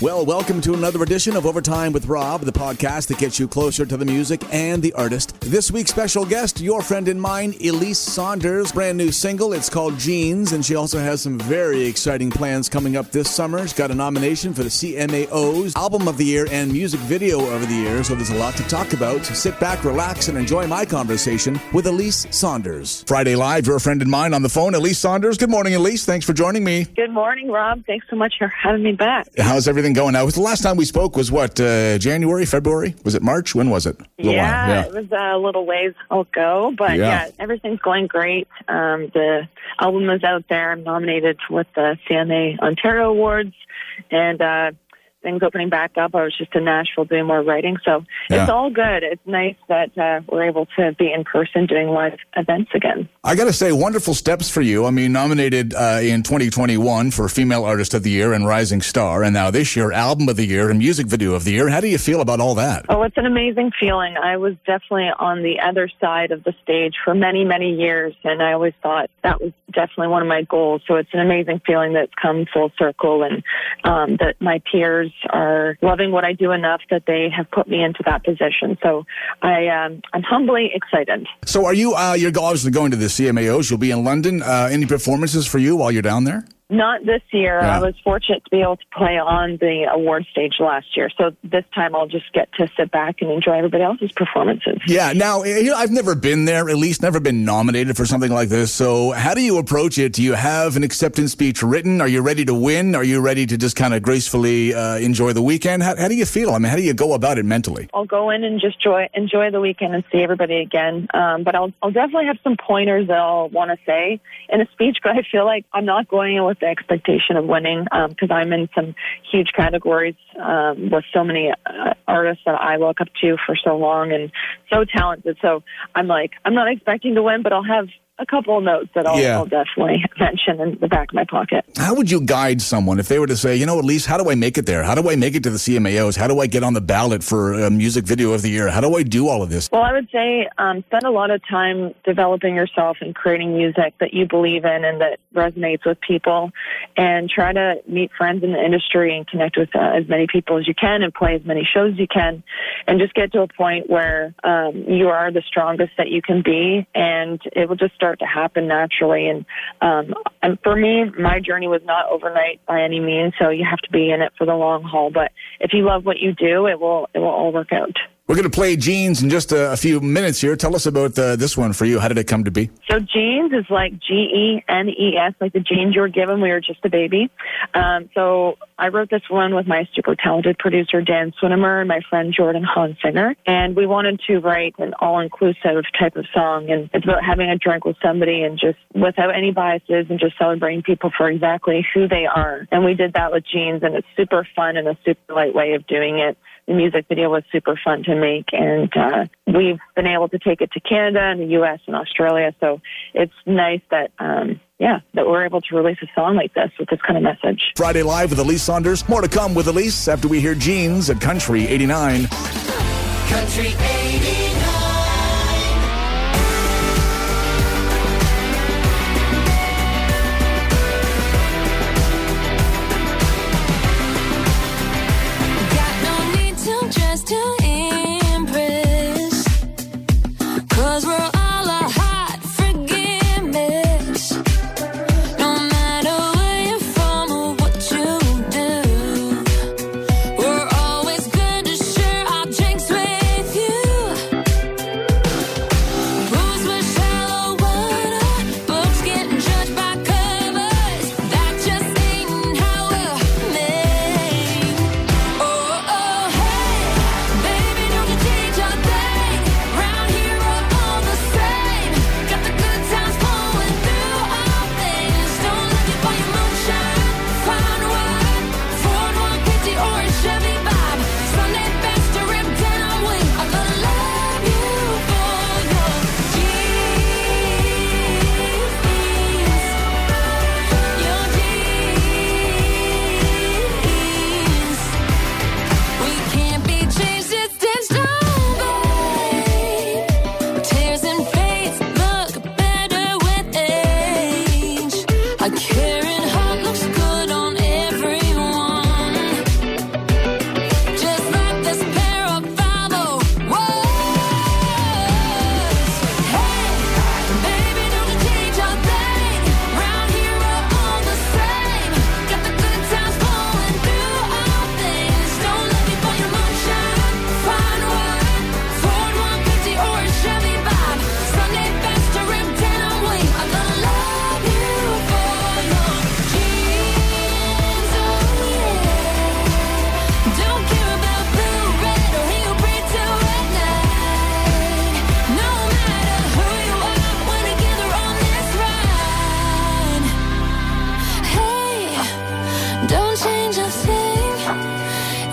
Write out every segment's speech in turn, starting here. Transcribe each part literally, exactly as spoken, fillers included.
Well, welcome to another edition of Overtime With Rob, the podcast that gets you closer to the music and the artist. This week's special guest, your friend and mine, Elyse Saunders. Brand new single, it's called Jeans, and she also has some very exciting plans coming up this summer. She's got a nomination for the C M A O's Album of the Year and Music Video of the Year, so there's a lot to talk about. So sit back, relax, and enjoy my conversation with Elyse Saunders. Friday Live, your friend and mine on the phone, Elyse Saunders. Good morning, Elyse. Thanks for joining me. Good morning, Rob. Thanks so much for having me back. How's everything going? Now, the last time we spoke was what, uh, January, February? Was it March? When was it? Yeah, yeah, it was a little ways ago, but yeah. yeah, everything's going great. Um, the album is out there. I'm nominated with the C M A Ontario Awards, and uh, things opening back up. I was just in Nashville doing more writing, so yeah. It's all good. It's nice that uh, we're able to be in person doing live events again. I got to say, wonderful steps for you. I mean, nominated uh, in twenty twenty-one for Female Artist of the Year and Rising Star, and now this year, Album of the Year and Music Video of the Year. How do you feel about all that? Oh, it's an amazing feeling. I was definitely on the other side of the stage for many, many years, and I always thought that was definitely one of my goals, so it's an amazing feeling that's come full circle, and um, that my peers are loving what I do enough that they have put me into that position. So I, um, I'm humbly excited. So are you, uh, you're obviously going to the C M A O's, you'll be in London. Uh, any performances for you while you're down there? Not this year. Yeah. I was fortunate to be able to play on the award stage last year. So this time I'll just get to sit back and enjoy everybody else's performances. Yeah. Now, I've never been there, at least never been nominated for something like this. So how do you approach it? Do you have an acceptance speech written? Are you ready to win? Are you ready to just kind of gracefully uh, enjoy the weekend? How, how do you feel? I mean, how do you go about it mentally? I'll go in and just enjoy, enjoy the weekend and see everybody again. Um, but I'll, I'll definitely have some pointers that I'll want to say in a speech, but I feel like I'm not going in with the expectation of winning, because um, I'm in some huge categories um, with so many uh, artists that I look up to for so long and so talented. So I'm like, I'm not expecting to win, but I'll have a couple of notes that I'll, yeah. I'll definitely mention in the back of my pocket. How would you guide someone if they were to say, you know, Elyse, how do I make it there? How do I make it to the C M A O's? How do I get on the ballot for a Music Video of the Year? How do I do all of this? Well, I would say um, spend a lot of time developing yourself and creating music that you believe in and that resonates with people, and try to meet friends in the industry and connect with uh, as many people as you can and play as many shows as you can, and just get to a point where um, you are the strongest that you can be, and it will just start to happen naturally. And um, and for me, my journey was not overnight by any means, so you have to be in it for the long haul. But if you love what you do, it will it will all work out. We're going to play Jeans in just a, a few minutes here. Tell us about uh, this one for you. How did it come to be? So Jeans is like G E N E S, like the jeans you were given when you were just a baby. Um, so I wrote this one with my super talented producer, Dan Swinimer, and my friend, Jordan Hansinger. And we wanted to write an all-inclusive type of song. And it's about having a drink with somebody and just without any biases and just celebrating people for exactly who they are. And we did that with Jeans, and it's super fun and a super light way of doing it. The music video was super fun to make, and uh, we've been able to take it to Canada and the U S and Australia, so it's nice that, um, yeah, that we're able to release a song like this with this kind of message. Friday Live with Elyse Saunders. More to come with Elyse after we hear Jeans at Country eighty-nine. Country eighty-nine.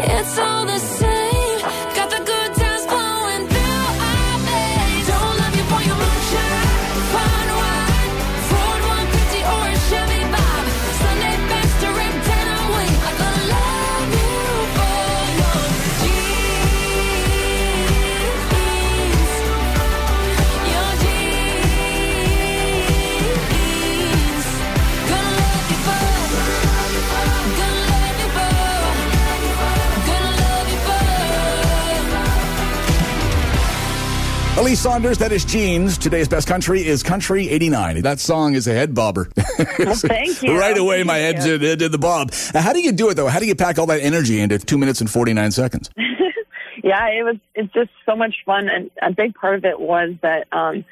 It's all the same. Got the good times flowing through our veins. Don't love you for your moonshine, fine wine, Ford one fifty or a Chevy Bob, Sunday best direct dinner wing. I'm gonna love you for your jeans, your jeans. Gonna love you for, gonna love you for, gonna love you for. Elyse Saunders, that is Gene's. Today's best country is Country eighty-nine. That song is a head bobber. Well, thank you. Right away, my head did, did the bob. Now, how do you do it, though? How do you pack all that energy into two minutes and forty-nine seconds? Yeah, it was. It's just so much fun, and a big part of it was that um,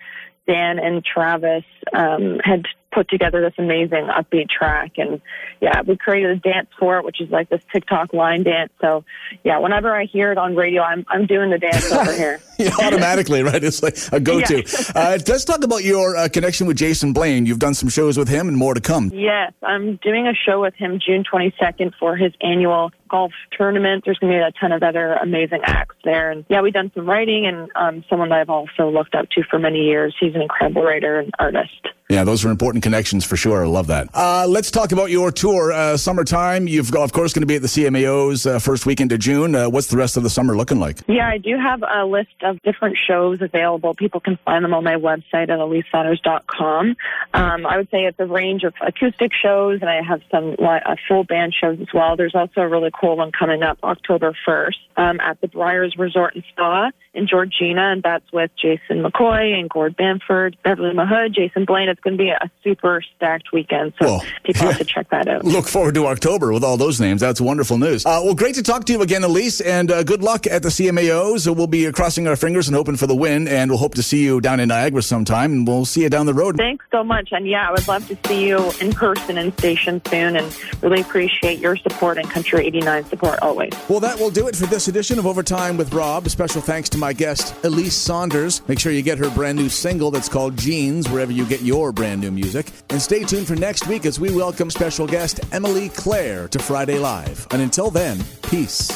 Dan and Travis um, had put together this amazing upbeat track, and yeah, we created a dance for it, which is like this TikTok line dance. So yeah, whenever I hear it on radio, I'm I'm doing the dance over here. Yeah, automatically, right? It's like a go-to. Yeah. uh, let's talk about your uh, connection with Jason Blaine. You've done some shows with him and more to come. Yes, I'm doing a show with him June twenty-second for his annual golf tournament. There's going to be a ton of other amazing acts there. And yeah, we've done some writing, and um, someone that I've also looked up to for many years. He's an incredible writer and artist. Yeah, those are important connections for sure. I love that. Uh, let's talk about your tour. Uh, summertime, you've got, of course, going to be at the C M A O's uh, first weekend of June. Uh, what's the rest of the summer looking like? Yeah, I do have a list of different shows available. People can find them on my website at elyse saunders dot com. Um, I would say it's a range of acoustic shows, and I have some uh, full band shows as well. There's also a really cool one coming up October first um, at the Briars Resort and Spa in Georgina, and that's with Jason McCoy and Gord Bamford, Beverly Mahood, Jason Blaine. It's going to be a super stacked weekend, so well, people yeah. have to check that out. Look forward to October with all those names. That's wonderful news. Uh, well, great to talk to you again, Elyse, and uh, good luck at the C M A O's. We'll be uh, crossing our fingers and hoping for the win, and we'll hope to see you down in Niagara sometime, and we'll see you down the road. Thanks so much, and yeah, I would love to see you in person and station soon, and really appreciate your support and Country eighty-nine support always. Well, that will do it for this edition of Overtime with Rob. A special thanks to my guest, Elyse Saunders. Make sure you get her brand new single that's called Jeans, wherever you get your brand new music. And stay tuned for next week as we welcome special guest Emily Clare to Friday Live. And until then, peace.